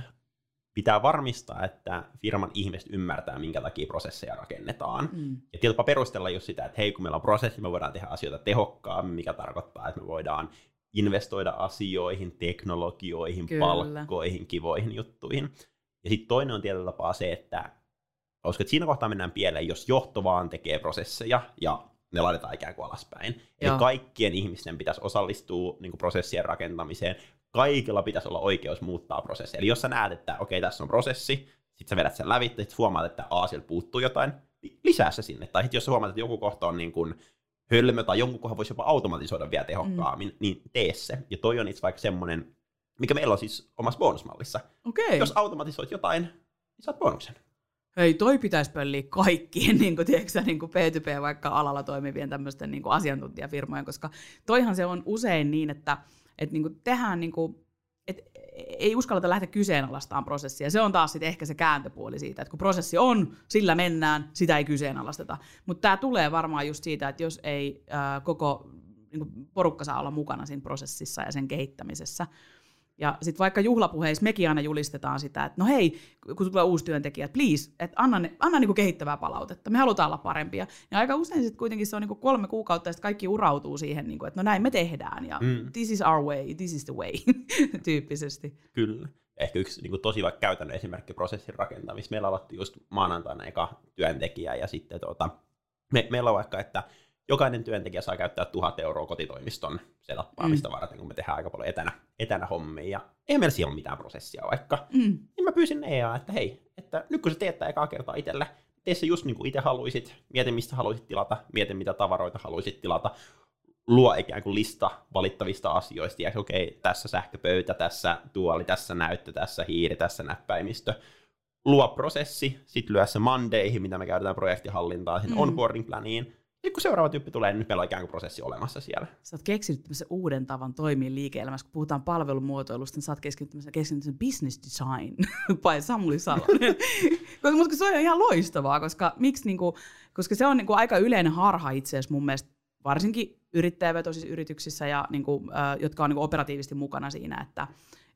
pitää varmistaa, että firman ihmiset ymmärtää, minkä takia prosesseja rakennetaan. Mm. Ja tietysti perustella just sitä, että hei, kun meillä on prosessi, me voidaan tehdä asioita tehokkaammin, mikä tarkoittaa, että me voidaan investoida asioihin, teknologioihin, Kyllä. palkkoihin, kivoihin juttuihin. Ja sitten toinen on tietyllä tapaa se, että, olisiko, että siinä kohtaa mennään pieleen, jos johto vaan tekee prosesseja ja ne laitetaan ikään kuin alaspäin. Joo. Eli kaikkien ihmisten pitäisi osallistua niin kuin prosessien rakentamiseen. Kaikilla pitäisi olla oikeus muuttaa prosessia. Eli jos sä näet, että okei, okay, tässä on prosessi, sit sä vedät sen läpi, ja sit huomaat, että aa, sieltä puuttuu jotain, niin lisää se sinne. Tai sit jos sä huomaat, että joku kohta on niin kuin hölmö tai jonkun kohdan voisi jopa automatisoida vielä tehokkaammin, mm. niin tee se. Ja toi on itse vaikka semmoinen, mikä meillä on siis omassa bonusmallissa. Okay. Jos automatisoit jotain, niin saat bonuksen. Hei, toi pitäisi pölliä kaikkien niin tiedätkö, niin P kaksi P vaikka alalla toimivien tämmöisten niin asiantuntijafirmojen, koska toihan se on usein niin, että et niinku tehdään, niinku, et ei uskalleta lähteä kyseenalaistamaan prosessia. Se on taas sit ehkä se kääntöpuoli siitä, että kun prosessi on, sillä mennään, sitä ei kyseenalaisteta. Mutta tämä tulee varmaan just siitä, että jos ei äh, koko niinku, porukka saa olla mukana siinä prosessissa ja sen kehittämisessä. Ja sitten vaikka juhlapuheissa mekin aina julistetaan sitä, että no hei, kun tulee uusi työntekijä, please, että anna, anna niinku kehittävää palautetta, me halutaan olla parempia. Ja aika usein sitten kuitenkin se on niinku kolme kuukautta ja sitten kaikki urautuu siihen, niinku, että no näin me tehdään ja mm. this is our way, this is the way, tyyppisesti. Kyllä. Ehkä yksi niinku tosi vaikka käytännön esimerkki prosessin rakentamista. Meillä aloitti just maanantaina eka työntekijä ja sitten tuota, me, meillä on vaikka, että jokainen työntekijä saa käyttää tuhat euroa kotitoimiston setuppaamista mm. varten, kun me tehdään aika paljon etänä, etänä hommia. Eihän meillä siellä ole mitään prosessia vaikka. Mm. Niin mä pyysin E A, että hei, että nyt kun sä teet tää ekaa kertaa itsellä, tee se just niin kuin itse haluisit, mieti mistä haluisit tilata, mieti mitä tavaroita haluisit tilata, luo ikään kuin lista valittavista asioista, ja okei, okay, tässä sähköpöytä, tässä tuoli, tässä näyttö, tässä hiiri, tässä näppäimistö. Luo prosessi, sit lyö se mandeihin, mitä me käydään projektihallintaan, mm. onboarding-planiin. Sitten kun seuraava tyyppi tulee, niin nyt meillä on ikään kuin prosessi olemassa siellä. Sä oot keksinyt tämmöisen uuden tavan toimia liike-elämässä, kun puhutaan palvelumuotoilusta, niin sä oot keksinyt tämmöisen business design by Samuli Salonen. Mutta se on ihan loistavaa, koska, miksi, niin kuin, koska se on niin kuin aika yleinen harha itse asiassa mun mielestä, varsinkin yrittäjävetoisissa yrityksissä, ja, niin kuin, äh, jotka on niin kuin operatiivisesti mukana siinä, että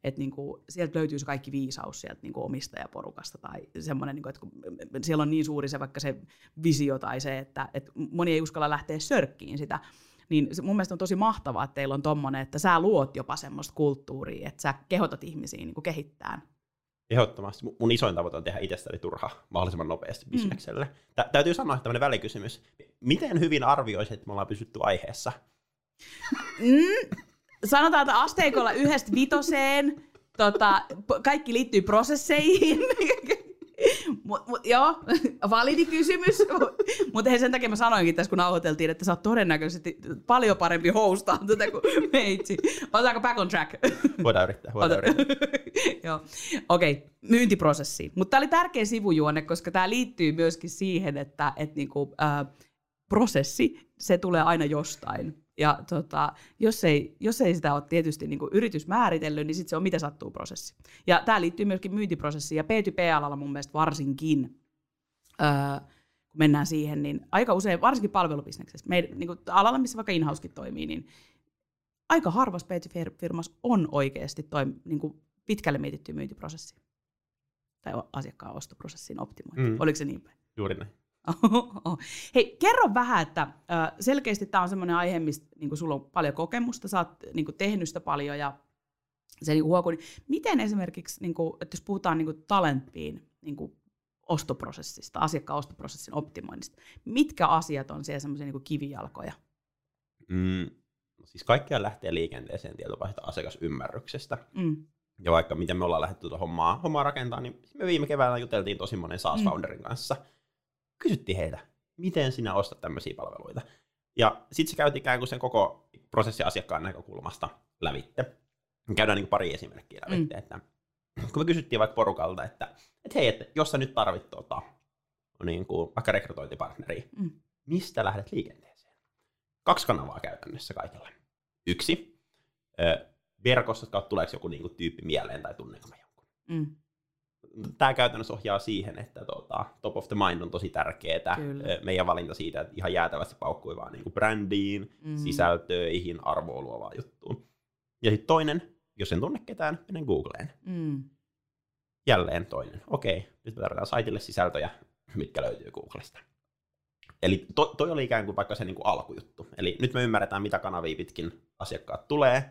että niinku, sieltä löytyy se kaikki viisaus sieltä niinku omistajaporukasta tai semmoinen, niinku, että siellä on niin suuri se vaikka se visio tai se, että et moni ei uskalla lähteä sörkkiin sitä. Niin se, mun mielestä on tosi mahtavaa, että teillä on tommoinen, että sä luot jopa semmoista kulttuuria, että sä kehotat ihmisiä niinku kehittämään. Ehdottomasti. Mun isoin tavoite on tehdä itsestäni turha mahdollisimman nopeasti bisnekselle. Mm. Täytyy sanoa tämmöinen välikysymys. Miten hyvin arvioisit, että me ollaan pysytty aiheessa? Mm. Sanotaan, että asteikolla yhdestä vitoseen, tota, kaikki liittyy prosesseihin, mut, mut, joo, validi kysymys, mutta sen takia mä sanoinkin tässä, kun nauhoiteltiin, että sä oot todennäköisesti paljon parempi hostaa tätä kuin meitsi. Otetaanko back on track? Voidaan yrittää, voidaan yrittää. Joo, okei, okay. Myyntiprosessi. Mutta tää oli tärkeä sivujuone, koska tää liittyy myöskin siihen, että et niinku, äh, prosessi, se tulee aina jostain. Ja tota, jos, ei, jos ei sitä ole tietysti niin kuin yritys määritellyt, niin sitten se on mitä sattuu prosessi. Ja tämä liittyy myöskin myyntiprosessiin ja P kaksi P-alalla mun mielestä varsinkin, öö, kun mennään siihen, niin aika usein, varsinkin palvelubisneksessä, meidän, niin kuin alalla missä vaikka in-housekin toimii, niin aika harvassa P kaksi P-firmassa on oikeasti toi, niin kuin pitkälle mietitty myyntiprosessi. tai asiakkaan ostoprosessin optimointi. Mm. Oliko se niin päin? Juuri näin. Hei, kerro vähän, että selkeästi tämä on semmoinen aihe, mistä niin sulla on paljon kokemusta, sä oot niin tehnyt sitä paljon ja se niin huokuu. Niin miten esimerkiksi, niin kuin, että jos puhutaan niin Talent Bean niin ostoprosessista, asiakkaan ostoprosessin optimoinnista, mitkä asiat on siellä semmoisia niin kivijalkoja? Mm, siis kaikkea lähtee liikenteeseen tietopaista asiakasymmärryksestä. Mm. Ja vaikka miten me ollaan lähdetty tuota hommaa, hommaa rakentamaan, niin me viime keväänä juteltiin tosi monen SaaS founderin mm. kanssa. Kysyttiin heitä, miten sinä ostat tämmöisiä palveluita. Ja sitten se käytiin ikään kuin sen koko prosessin asiakkaan näkökulmasta lävitte. Käydään niin kuin pari esimerkkiä lävitte. Mm. Että, kun me kysyttiin vaikka porukalta, että, että hei, että jos sä nyt tarvit tuota, niin kuin vaikka rekrytointipartneria, mm. mistä lähdet liikenteeseen? Kaksi kanavaa käytännössä kaikilla. Yksi, ö, verkossa, kautta tuleeko joku niin kuin tyyppi mieleen tai tunneko mä jonkun. Mm. Tämä käytännössä ohjaa siihen, että tuota, top of the mind on tosi tärkeää. Kyllä. Meidän valinta siitä, että ihan jäätävästi paukkui vaan niin kuin brändiin, mm. sisältöihin, arvoa luovaan juttuun. Ja sitten toinen, jos en tunne ketään, menen Googleen. Mm. Jälleen toinen. Okei, nyt me tarvitaan saitille sisältöjä, mitkä löytyy Googlesta. Eli to, toi oli ikään kuin vaikka se niin kuin alkujuttu. Eli nyt me ymmärretään, mitä kanavia pitkin asiakkaat tulee,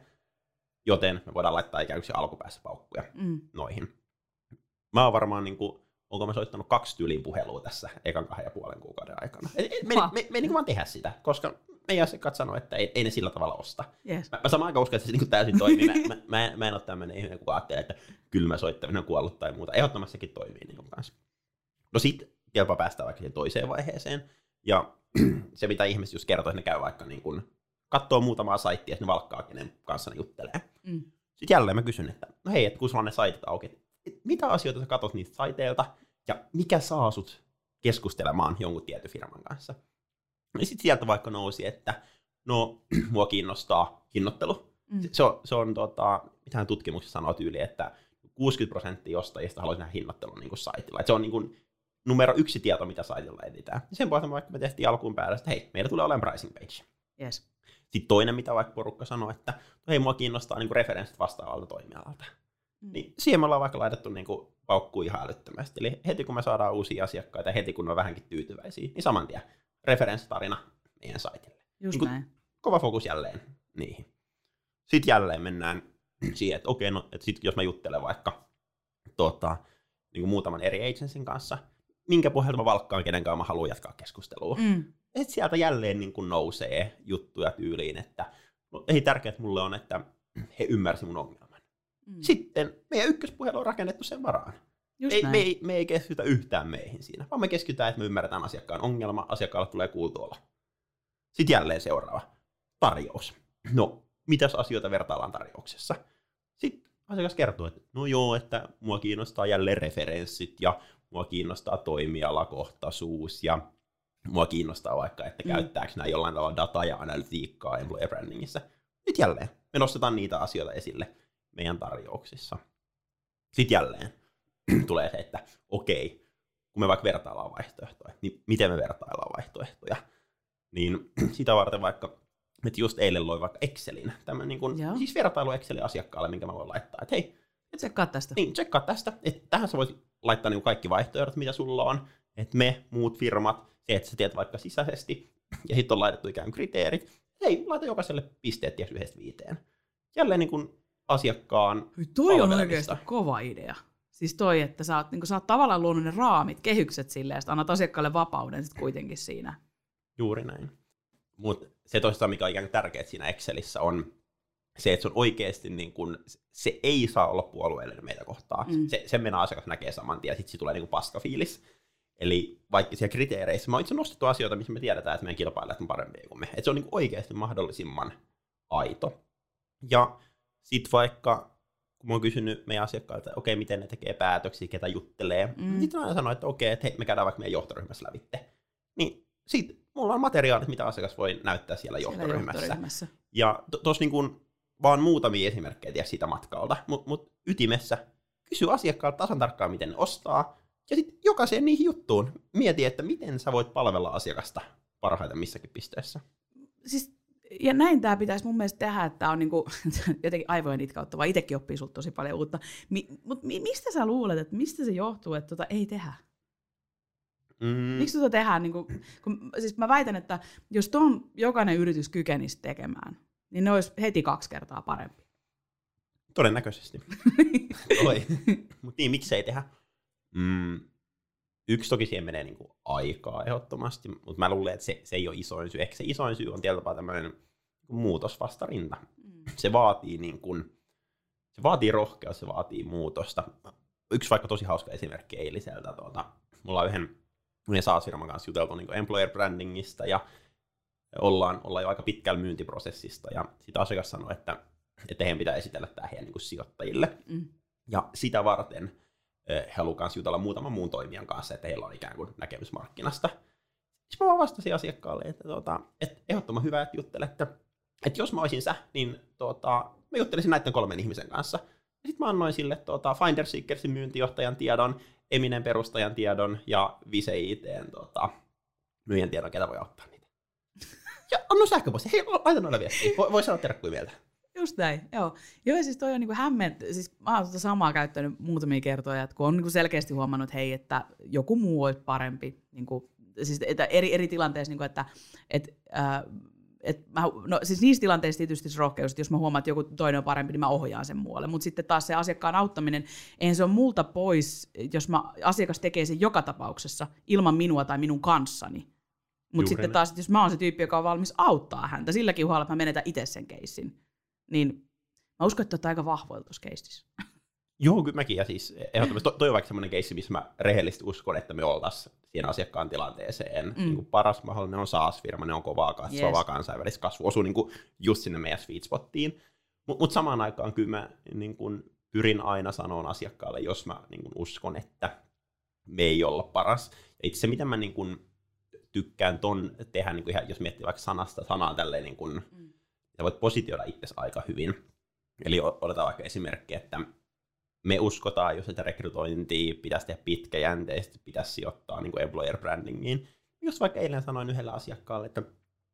joten me voidaan laittaa ikään kuin se alkupäässä paukkuja mm. noihin. Mä oon varmaan, niin kuin, onko mä soittanut kaksi tyylin puhelua tässä ekan kahden ja puolen kuukauden aikana. Me ei me, me, niin vaan tehdä sitä, koska meidän asiakkaat sanoo, että ei, ei ne sillä tavalla osta. Yes. Mä, mä samaan aikaan uskon, että se niin täysin toimii. Mä, mä, mä, en, mä en ole tämmöinen ihminen, kuka ajattelee, että kylmä soittaminen on kuollut tai muuta. Ehdottomassakin toimii niin kanssa. No sit kelpaa päästään vaikka toiseen vaiheeseen. Ja se, mitä ihmiset just kertoo, että ne käy vaikka niin kuin, kattoo muutamaa saittia, että ne valkkaa, kenen kanssa ne juttelee. Mm. Sitten jälleen mä kysyn, että no hei, että kun sulla on ne saitit auki, mitä asioita sä katot niistä saiteilta ja mikä saa sut keskustelemaan jonkun tietyn firman kanssa. Ja sitten sieltä vaikka nousi, että no, mua kiinnostaa hinnoittelu. Mm. Se on, se on tota, mitähän tutkimuksessa sanoo tyyli, että kuusikymmentä prosenttia ostajista haluaisi nähdä hinnoittelun niin kuin saitilla. Et se on niin kuin numero yksi tieto, mitä saitilla etsitään. Ja sen pohjalta vaikka me tehtiin alkuun päälle, että hei, meillä tulee olemaan pricing page. Yes. Sitten toinen, mitä vaikka porukka sanoo, että hei, mua kiinnostaa niin kuin referenssit vastaavalta toimialalta. Niin siihen me ollaan vaikka laitettu niin kuin paukkuun ihan älyttömästi. Eli heti kun me saadaan uusia asiakkaita ja heti kun ne on vähänkin tyytyväisiä, niin saman tien referenssitarina meidän saitille. Just näin. Niin kova fokus jälleen niihin. Sitten jälleen mennään siihen, että okei, no, että sit, jos mä juttelen vaikka tota, niin kuin muutaman eri agencyn kanssa, minkä pohjalta mä valkkaan, kenenkaan mä haluan jatkaa keskustelua. Mm. Ja sieltä jälleen niin kuin nousee juttuja tyyliin, että no, ei tärkeää mulle on, että he ymmärsivät mun ongelmaa. Sitten meidän ykköspuhelu on rakennettu sen varaan. Ei, me, ei, me ei keskitytä yhtään meihin siinä, vaan me keskitytään, että me ymmärretään asiakkaan ongelma, asiakkaalle tulee kuultua. Sitten jälleen seuraava tarjous. No, mitäs asioita vertaillaan tarjouksessa? Sitten asiakas kertoo, että no joo, että mua kiinnostaa jälleen referenssit ja mua kiinnostaa toimialakohtaisuus ja mua kiinnostaa vaikka, että mm. käyttääkö nämä jollain tavalla dataa ja analytiikkaa employer brandingissä. Nyt jälleen me nostetaan niitä asioita esille meidän tarjouksissa. Sitten jälleen tulee se, että okei, kun me vaikka vertaillaan vaihtoehtoja, niin miten me vertaillaan vaihtoehtoja? Niin sitä varten vaikka, että just eilen loi vaikka Excelin, tämän niin kuin, siis vertailu Excelin asiakkaalle, minkä mä voin laittaa, että hei, tsekkaa tästä. Niin, tsekkaa tästä. Että tähän sä voisit laittaa niin kuin kaikki vaihtoehdot, mitä sulla on, että me, muut firmat, se, että sä tiedät vaikka sisäisesti, ja sitten on laitettu ikään kuin kriteerit, hei, laita jokaiselle pisteet tiedätkö yhdestä viiteen. Jälleen niin kuin asiakkaan Hyi, toi on oikeasti kova idea. Siis toi, että sä oot, niin sä oot tavallaan luonut ne raamit, kehykset silleen, ja annat asiakkaalle vapauden sit kuitenkin siinä. Juuri näin. Mutta se toistaan, mikä on ikään kuin tärkeää siinä Excelissä, on se, että se on oikeasti, niin kun, se ei saa olla puolueellinen meitä kohtaan. Mm. Se, sen mennä asiakas näkee saman tien, ja sitten tulee niin paskafiilis. Eli vaikka siellä kriteereissä, mä oon itse nostettu asioita, missä me tiedetään, että meidän kilpailijat on parempia kuin me. Et se on niin oikeasti mahdollisimman aito. Ja sitten vaikka, kun mä oon kysynyt meidän asiakkailta, että okei, okay, miten ne tekee päätöksiä, ketä juttelee, mm. sitten mä aina sanoin, että okei, okay, että hei, me käydään vaikka meidän johtoryhmässä lävitte. Niin sitten mulla on materiaalit, mitä asiakas voi näyttää siellä, siellä johtoryhmässä. johtoryhmässä. Ja tuossa to, niin kuin vaan muutamia esimerkkejä siitä matkalta, mutta mut ytimessä kysy asiakkaalta tasan tarkkaan, miten ne ostaa, ja sitten jokaiseen niihin juttuun mieti, että miten sä voit palvella asiakasta parhaiten missäkin pisteessä. Siis Ja näin tämä pitäisi mun mielestä tehdä, että tämä on niinku, jotenkin aivojen itkauttavaa, itsekin oppii sulta tosi paljon uutta. Mi, mutta mi, mistä sä luulet, että mistä se johtuu, että tota ei tehdä? Mm. Miksi tota tehdään? Niinku, kun, siis mä väitän, että jos tuon jokainen yritys kykenisi tekemään, niin ne olisi heti kaksi kertaa parempi. Todennäköisesti. Oi. Mutta niin, miksi ei tehdä? Mm. Yksi toki siihen menee niin kuin aikaa ehdottomasti, mutta mä luulen, että se, se ei ole isoin syy. Ehkä se isoin syy on tietyllä tämmöinen muutosvastarinta. Mm. Se vaatii niin kuin, se vaatii rohkeus, se vaatii muutosta. Yksi vaikka tosi hauska esimerkki eiliseltä. Tuota, mulla on yhden, yhden SaaS-firman kanssa juteltu niin kuin employer brandingista ja ollaan, ollaan jo aika pitkällä myyntiprosessista. Ja sitten asiakas sanoi, että, että heidän pitää esitellä tämä heidän niin kuin sijoittajille. Mm. Ja sitä varten he haluaa kanssa jutella muutaman muun toimijan kanssa, että heillä on ikään kuin näkemys markkinasta. Sitten mä vastasin asiakkaalle, että, tuota, että ehdottoman hyvä, että juttelette. Että jos mä olisin sä, niin tuota, mä juttelisin näiden kolmen ihmisen kanssa. Sitten mä annoin sille tuota, Finder Seekersin myyntijohtajan tiedon, Eminen perustajan tiedon ja Wise I T:n tuota, myyjän tiedon, ketä voi auttaa niitä. Ja annoin sähköpostia. Hei, laita noilla viestiä. Voi, voi sanoa terkkuja mieltä. Just näin, joo. Joo, siis toi on niinku hämmen, siis mä oon tuota samaa käyttänyt muutamia kertoja, että kun on niinku selkeästi huomannut, että hei, että joku muu olisi parempi, niinku, siis että eri, eri tilanteissa, niinku, että et, äh, et mä, no siis niissä tilanteissa tietysti se rohkeus, että jos mä huomaan, että joku toinen on parempi, niin mä ohjaan sen muualle, mutta sitten taas se asiakkaan auttaminen, eihän se ole multa pois, jos mä, asiakas tekee sen joka tapauksessa ilman minua tai minun kanssani. Mutta sitten taas, jos mä oon se tyyppi, joka on valmis auttaa häntä, silläkin uhalla, että mä menetän itse sen keissin. Niin mä uskon, että olet aika vahvoilla tuossa keississä. Joo, kyllä mäkin. Ja siis ehdottomasti toi, toi on vaikka semmoinen keissi, missä mä rehellisesti uskon, että me oltaisiin siihen asiakkaan tilanteeseen. Mm. Niin kuin paras mahdollinen on SaaS-firma, ne on kovaa kasvavaa yes. kansainvälistä kasvua, osuu niin kuin just sinne meidän sweet spottiin. Mutta mut samaan aikaan kyllä mä niin kuin pyrin aina sanoa asiakkaalle, jos mä niin kuin uskon, että me ei olla paras. Itse se, mitä mä niin kuin tykkään ton tehdä, niin kuin ihan, jos miettii vaikka sanasta sanaa tälleen, niin kuin, mm. sä voit positioida itsesi aika hyvin. Eli otetaan vaikka esimerkki, että me uskotaan, jos sitä rekrytointia pitäisi tehdä pitkäjänteisesti, pitäisi sijoittaa niin kuin employer brandingiin. Jos vaikka eilen sanoin yhdellä asiakkaalle, että,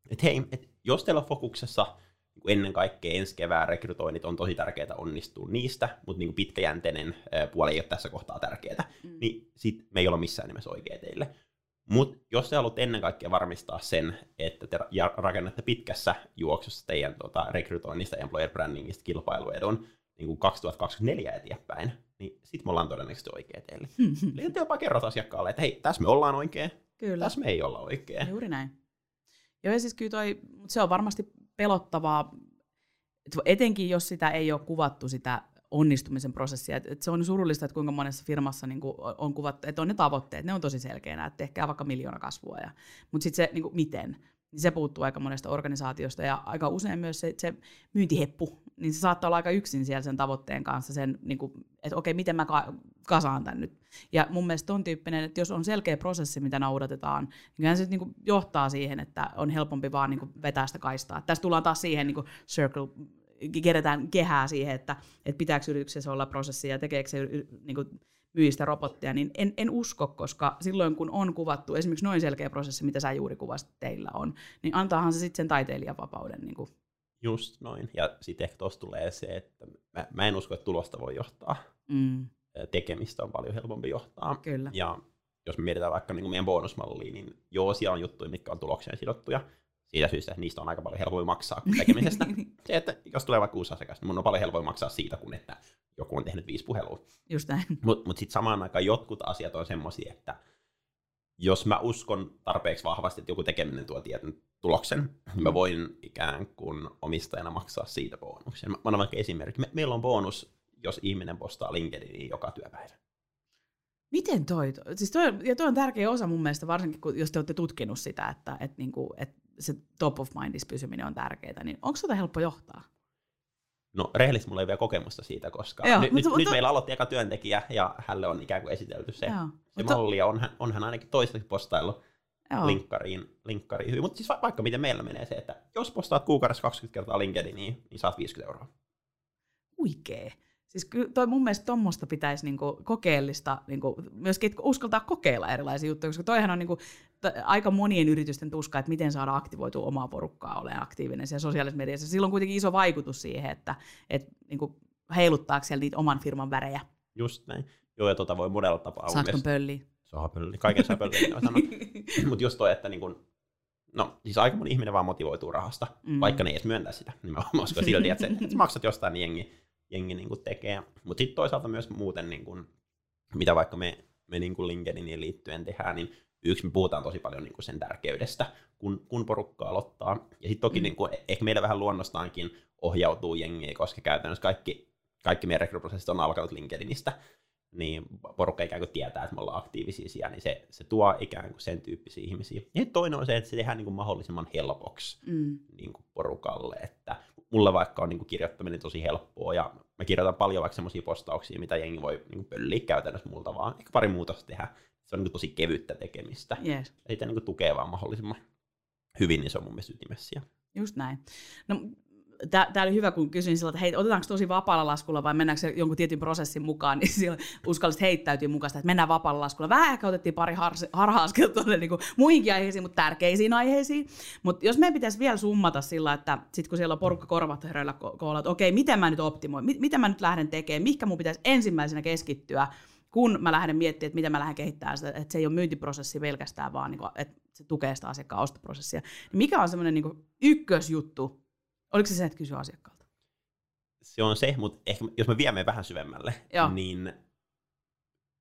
että hei, että jos teillä on fokuksessa niin kuin ennen kaikkea ensi kevään rekrytoinnit, on tosi tärkeää onnistua niistä, mutta niin kuin pitkäjänteinen puoli ei ole tässä kohtaa tärkeää, mm. niin sit me ei ole missään nimessä oikea teille. Mutta jos te haluat ennen kaikkea varmistaa sen, että te rakennatte pitkässä juoksussa teidän tuota, rekrytoinnista, employer brandingista, kilpailuedun niin kuin kaksituhattakaksikymmentäneljä eteenpäin, niin sit me ollaan todennäköisesti oikea teille. Eli te jopa kerrot asiakkaalle, että hei, tässä me ollaan oikea, tässä me ei olla oikea. Juuri näin. Joo, ja siis kyllä toi, se on varmasti pelottavaa, etenkin jos sitä ei ole kuvattu sitä onnistumisen prosessia. Et se on surullista, että kuinka monessa firmassa niinku on kuvattu, että on ne tavoitteet, ne on tosi selkeänä, että tehkää vaikka miljoona kasvua. Mutta sitten se niinku, miten, niin se puuttuu aika monesta organisaatiosta ja aika usein myös se, se myyntiheppu, niin se saattaa olla aika yksin siellä sen tavoitteen kanssa, sen, niinku, että okei, miten mä ka- kasaan tän nyt. Ja mun mielestä ton tyyppinen, että jos on selkeä prosessi, mitä noudatetaan, niin se niinku johtaa siihen, että on helpompi vaan niinku vetää sitä kaistaa. Tässä tullaan taas siihen niinku circle kerätään kehää siihen, että, että pitääkö yrityksessä olla prosessia ja tekeekö se niin kuin myyjistä robottia, niin en, en usko, koska silloin kun on kuvattu esimerkiksi noin selkeä prosessi, mitä sä juuri kuvasit teillä on, niin antaahan se sitten sen taiteilijan vapauden. Niin kuin. Just noin. Ja sitten ehkä tuossa tulee se, että mä, mä en usko, että tulosta voi johtaa. Mm. Tekemistä on paljon helpompi johtaa. Kyllä. Ja jos me mietitään vaikka niin kuin meidän bonusmalliin, niin joo, siellä on juttuja, mitkä on tulokseen sidottuja. Siitä syystä niistä on aika paljon helpoin maksaa kuin tekemisestä. Se, että jos tulee vaikka uusi asiakas, niin mun on paljon helpoin maksaa siitä, kuin että joku on tehnyt viisi puhelua. Just näin. Mutta mut sitten samaan aikaan jotkut asiat on semmoisia, että jos mä uskon tarpeeksi vahvasti, että joku tekeminen tuo tietyn tuloksen, niin mä voin ikään kuin omistajana maksaa siitä bonuksen. Mä annan vaikka esimerkki. Me, meillä on bonus, jos ihminen postaa LinkedIniin joka työpäivä. Miten toi? Siis toi, ja toi on tärkeä osa mun mielestä, varsinkin kun, jos te olette tutkinut sitä, että et niinku, et se top of mindis pysyminen on tärkeää, niin onko sitä helppo johtaa? No rehellisesti mulla ei vielä kokemusta siitä, koska joo, nyt, mutta, nyt mutta... meillä aloitti eka työntekijä ja hänelle on ikään kuin esitelty se, joo, se malli, ja onhan, onhan ainakin toistaiseksi postaillut linkkariin, linkkariin hyvin. Mutta siis va- vaikka miten meillä menee se, että jos postaat kuukaudessa kaksikymmentä kertaa LinkedIniin, niin saat viisikymmentä euroa. Uikee. Siis kyllä toi mun mielestä tuommoista pitäisi niinku kokeellista, niinku, myöskin uskaltaa kokeilla erilaisia juttuja, koska toihan on niinku, t- aika monien yritysten tuska, että miten saada aktivoitua omaa porukkaa olemaan aktiivinen siellä sosiaalisessa mediassa. Sillä on kuitenkin iso vaikutus siihen, että et, niinku, heiluttaako siellä niitä oman firman värejä. Just näin. Joo, ja tota voi monella tapaa. Saatko pölliä? Saa pölliä. Kaiken saa pölliä. Mutta just toi, että niinku, no, siis aika moni ihminen vaan motivoituu rahasta, mm. vaikka ne ei edes myöntää sitä. Niin mä uskon silti, että sä maksat jostain, niin jengi. jengi niinku tekee. Mutta sitten toisaalta myös muuten, niinku, mitä vaikka me, me niinku LinkedIniin liittyen tehdään, niin yksi me puhutaan tosi paljon niinku sen tärkeydestä, kun, kun porukka aloittaa. Ja sitten toki mm. niinku, ehkä meillä vähän luonnostaankin ohjautuu jengiä, koska käytännössä kaikki, kaikki meidän rekryprosessit on alkanut LinkedInistä, niin porukka ikään kuin tietää, että me ollaan aktiivisia siellä, niin se, se tuo ikään kuin sen tyyppisiä ihmisiä. Ja toinen on se, että se tehdään niinku mahdollisimman helpoksi mm. niinku porukalle, että mulla vaikka on niinku kirjoittaminen tosi helppoa, ja mä kirjoitan paljon vaikka semmoisia postauksia, mitä jengi voi niinku pölliä käytännössä multa vaan, ehkä pari muutosta tehdä. Se on niinku tosi kevyttä tekemistä. Yes. Ja sitä niinku tukee vaan mahdollisimman hyvin, niin se on mun mielestä ytimessä. Just näin. No, tämä oli hyvä, kun kysyin sillä, että hei, otetaanko tosi vapaalla laskulla vai mennäänkö se jonkun tietyn prosessin mukaan, niin siellä uskalliset heittäytyy mukaista, että mennään vapaalla laskulla. Vähän ehkä otettiin pari harha-askelta tuonne niin muihinkin aiheisiin, mutta tärkeisiin aiheisiin. Mutta jos meidän pitäisi vielä summata sillä, että sitten kun siellä on porukka korvat höröillä koolla, että okei, miten mä nyt optimoin, mit, mitä mä nyt lähden tekemään, mihinkä mun pitäisi ensimmäisenä keskittyä, kun mä lähden miettimään, että mitä mä lähden kehittämään sitä, että se ei ole myyntiprosessi pelkästään, vaan niin kuin, että se tukee sitä asiakkaan ostoprosessia. Mikä on semmoinen niin ykkösjuttu? Oliko se se, että kysyä asiakkaalta? Se on se, mutta ehkä jos me viemme vähän syvemmälle, joo, niin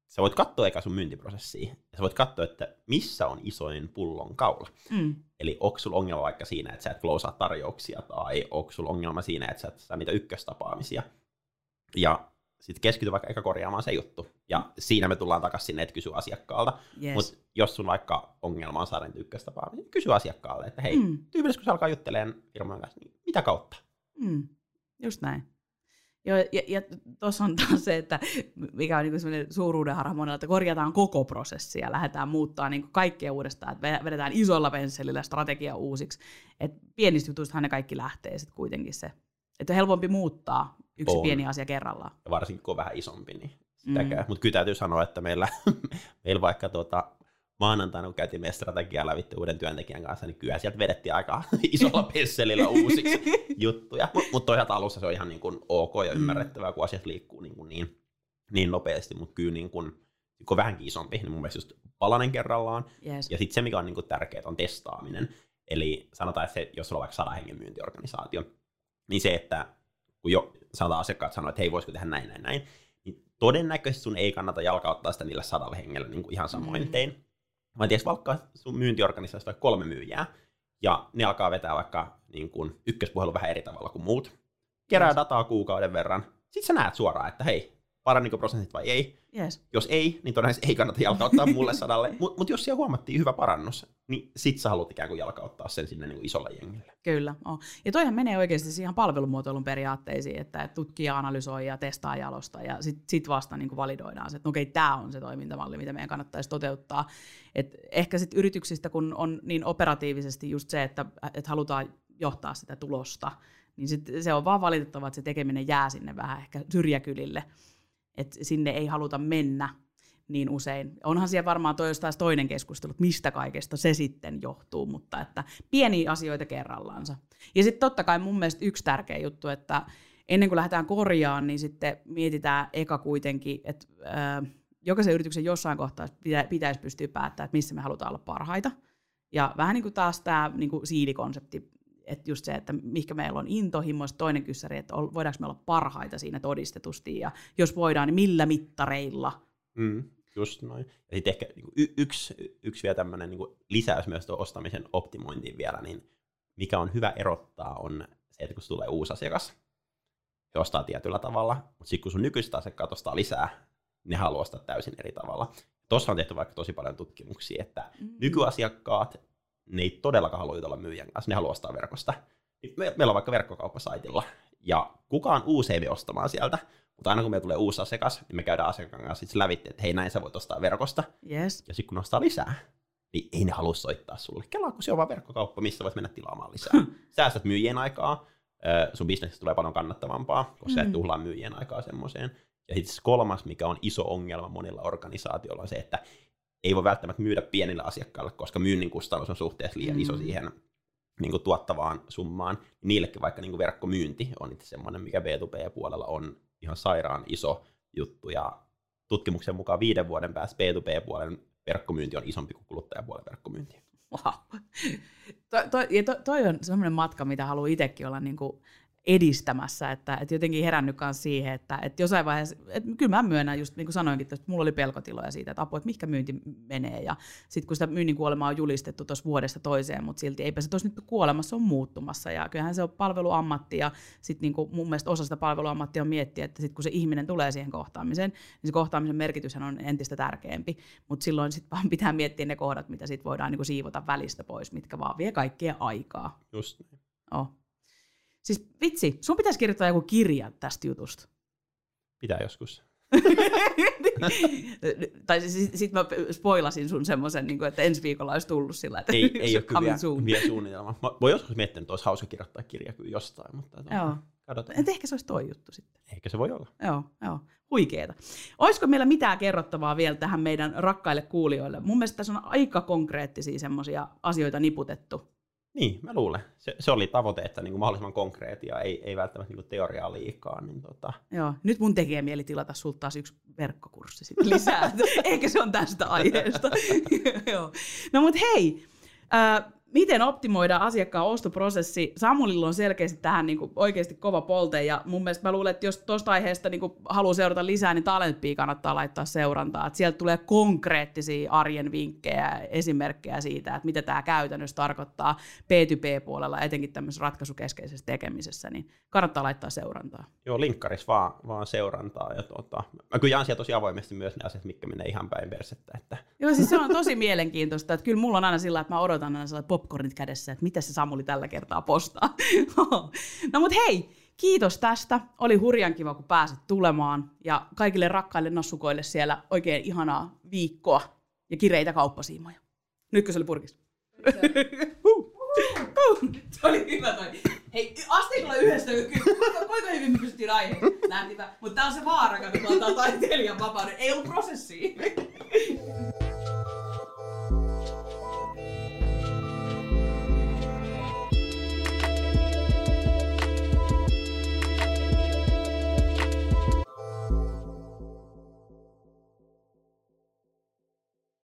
sä voit katsoa eka sun myyntiprosessia. Ja sä voit katsoa, että missä on isoin pullonkaula. Mm. Eli onko sulla ongelma vaikka siinä, että sä et closeaa tarjouksia, tai onko sulla ongelma siinä, että sä et saa niitä ykköstapaamisia. Ja sitten keskity vaikka eka korjaamaan se juttu. Ja mm. siinä me tullaan takaisin sinne, että kysy asiakkaalta. Yes. Mutta jos sun vaikka ongelma on saada niitä ykköstapaamisia, niin kysy asiakkaalle, että hei, mm. tyypillisesti kun sä alkaa juttelemaan firman kanssa, niin mitä kautta? Mm. Just näin. Joo, ja ja tuossa on taas se, että mikä on niinku semmoinen suuruudenharha monella, että korjataan koko prosessi ja lähdetään muuttaa niinku kaikkea uudestaan, että vedetään isolla pensselillä strategia uusiksi. Et pienistä jutuistahan ne kaikki lähtee sitten kuitenkin se, että on helpompi muuttaa yksi on pieni asia kerrallaan. Ja varsinkin kun on vähän isompi, niin sitäkään. Mm. Mutta kyllä täytyy sanoa, että meillä, meillä vaikka tuota, maanantaina, kun käytiin meidän strategiaa lävitty uuden työntekijän kanssa, niin kyllä sieltä vedettiin aika isolla pensselillä uusiksi juttuja. Mutta toisaalta alussa se on ihan niin kuin ok ja ymmärrettävää, kun asiat liikkuu niin, kuin niin, niin nopeasti, mutta kyllä niin kuin, kun on vähänkin isompi, niin mun mielestä just palanen kerrallaan. Yes. Ja sitten se, mikä on niin kuin tärkeää, on testaaminen. Eli sanotaan, että se, jos sulla on vaikka sadan hengen myyntiorganisaatio, niin se, että kun jo sanotaan asiakkaat sanoo, että hei, voisiko tehdä näin, näin, näin, niin todennäköisesti sun ei kannata jalkauttaa sitä niillä sadalla hengellä niin kuin ihan samoin mm-hmm. tein. Mä tiedätkö, valkkaa sun myyntiorganisaatiossa vaikka kolme myyjää, ja ne alkaa vetää vaikka niin kuin ykköspuhelu vähän eri tavalla kuin muut. Kerää yes. dataa kuukauden verran. Sitten sä näet suoraan, että hei, paranniko prosentit vai ei. Yes. Jos ei, niin todennäköisesti ei kannata jalkauttaa mulle sadalle. Mutta mut jos siellä huomattiin hyvä parannus, niin sit sä haluat ikään kuin jalkauttaa sen sinne niin kuin isolle jengille. Kyllä. Oh. Ja toihan menee oikeasti siihen palvelumuotoilun periaatteisiin, että tutkija, analysoi ja testaa jalosta. Ja sit, sit vasta niin kuin validoidaan se, että okei, tämä on se toimintamalli, mitä meidän kannattaisi toteuttaa. Et ehkä sit yrityksistä, kun on niin operatiivisesti just se, että et halutaan johtaa sitä tulosta, niin sit se on vaan valitettavaa, että se tekeminen jää sinne vähän ehkä syrjäkylille. Että sinne ei haluta mennä niin usein. Onhan siellä varmaan toi taas toinen keskustelu, että mistä kaikesta se sitten johtuu, mutta että pieniä asioita kerrallaansa. Ja sitten totta kai mun mielestä yksi tärkeä juttu, että ennen kuin lähdetään korjaan, niin sitten mietitään eka kuitenkin, että jokaisen yrityksen jossain kohtaa pitäisi pystyä päättämään, että missä me halutaan olla parhaita. Ja vähän niin kuin taas tämä niin kuin siilikonsepti, että just se, että mihinkä meillä on intohimoista, toinen kyssäri, että voidaanko me olla parhaita siinä todistetusti, ja jos voidaan, niin millä mittareilla. Mm, just noin. Ja sitten ehkä y- yksi, yksi vielä tämmöinen niin lisäys myös tuon ostamisen optimointiin vielä, niin mikä on hyvä erottaa on se, että kun tulee uusi asiakas, se ostaa tietyllä tavalla, mutta sitten kun sun nykyiset asiakkaat ostaa lisää, ne haluaa ostaa täysin eri tavalla. Tuossa on tehty vaikka tosi paljon tutkimuksia, että mm. nykyasiakkaat, ne ei todellakaan halua jutella myyjän kanssa, ne haluaa ostaa verkosta. Me, meillä on vaikka verkkokauppasaitilla, ja kukaan uusi ei ostamaan sieltä, mutta aina kun meillä tulee uusi asiakas, niin me käydään asiakkaan kanssa sitten lävitteen, että hei, näin sä voit ostaa verkosta. Yes. Ja sitten kun ostaa lisää, niin ei ne halua soittaa sulle. Kelaa, kun se on vaan verkkokauppa, missä voit mennä tilaamaan lisää. Säästät myyjien aikaa, sun bisneksessä tulee paljon kannattavampaa, koska mm. sä et tuhlaa myyjien aikaa semmoiseen. Ja sitten kolmas, mikä on iso ongelma monilla organisaatioilla, on se, että ei voi välttämättä myydä pienille asiakkaille, koska myynnin kustannus on suhteessa liian mm. iso siihen niin kuin tuottavaan summaan. Niillekin vaikka niin kuin verkkomyynti on itse semmoinen, mikä B two B-puolella on ihan sairaan iso juttu. Ja tutkimuksen mukaan viiden vuoden päässä B two B-puolen verkkomyynti on isompi kuin kuluttajapuolen verkkomyynti. Wow. Toi, toi, ja toi, toi on semmoinen matka, mitä haluan itsekin olla niin kuin edistämässä, että et jotenkin herännyt myös siihen, että et jossain vaiheessa, että kyllä mä myönnän, just niin kuin sanoinkin, että mulla oli pelkotiloja siitä, että apua, että mihinkä myynti menee, ja sitten kun sitä myynnin kuolemaa on julistettu tuossa vuodesta toiseen, mutta silti eipä se tuossa nyt kuolemassa, se on muuttumassa, ja kyllähän se on palveluammatti, ja sitten niin kuin mun mielestä osa sitä palveluammattia on miettiä, että sitten kun se ihminen tulee siihen kohtaamiseen, niin se kohtaamisen merkityshän on entistä tärkeämpi, mutta silloin sitten vaan pitää miettiä ne kohdat, mitä sitten voidaan niin kuin siivota välistä pois, mitkä vaan vie kaikkea aikaa. Just. Oh. Siis vitsi, sun pitäisi kirjoittaa joku kirja tästä jutusta. Pitää joskus. Tai siis, sit mä spoilasin sun semmoisen, että ensi viikolla olisi tullut sillä, että ei, ei ole kyllä vielä suunnitelma. Mä voin joskus miettiä, että olisi hauska kirjoittaa kirja kyllä jostain, mutta katsotaan. Et ehkä se olisi toi juttu sitten. Ehkä se voi olla. Joo, joo. Huikeeta. Olisiko meillä mitään kerrottavaa vielä tähän meidän rakkaille kuulijoille? Mun mielestä tässä on aika konkreettisia semmoisia asioita niputettu. Niin, mä luulen. Se, se oli tavoite, että niinku mahdollisimman konkreettia, ei, ei välttämättä niinku teoriaa liikaa. Niin tota. Joo, nyt mun tekee mieli tilata sulta taas yksi verkkokurssi sitten lisää. Ehkä se on tästä aiheesta. Joo. No mut hei, äh, miten optimoidaan asiakkaan ostoprosessi? Samulilla on selkeästi tähän niinku oikeasti kova polte, ja mun mielestä mä luulen, että jos tosta aiheesta niinku haluaa seurata lisää, niin Talent Bean kannattaa laittaa seurantaa. Et sieltä tulee konkreettisia arjen vinkkejä, esimerkkejä siitä, että mitä tämä käytännössä tarkoittaa B two B-puolella, etenkin tämmöisessä ratkaisukeskeisessä tekemisessä, niin kannattaa laittaa seurantaa. Joo, linkkarissa vaan, vaan seurantaa. Ja tuota, mä kyllä jaan siellä tosi avoimesti myös ne asiat, mitkä menee ihan päin persettä. Että. Joo, siis se on tosi mielenkiintoista, että kyllä mulla on aina sillä, että mä odotan aina sellainen popcornit kädessä, että mitä se Samuli tällä kertaa postaa. No mut hei, kiitos tästä. Oli hurjan kiva, kun pääsit tulemaan. Ja kaikille rakkaille nassukoille siellä oikein ihanaa viikkoa ja kireitä kauppasiimoja. Nytkö se oli purkissa? Se oli hyvä toi. Hei, asteikolla yhdestä kyllä. Kuinka hyvin me pystyttiin aiheen? Mutta tää on se vaara, kun antaa taiteilijan vapauden. Ei ollut prosessia.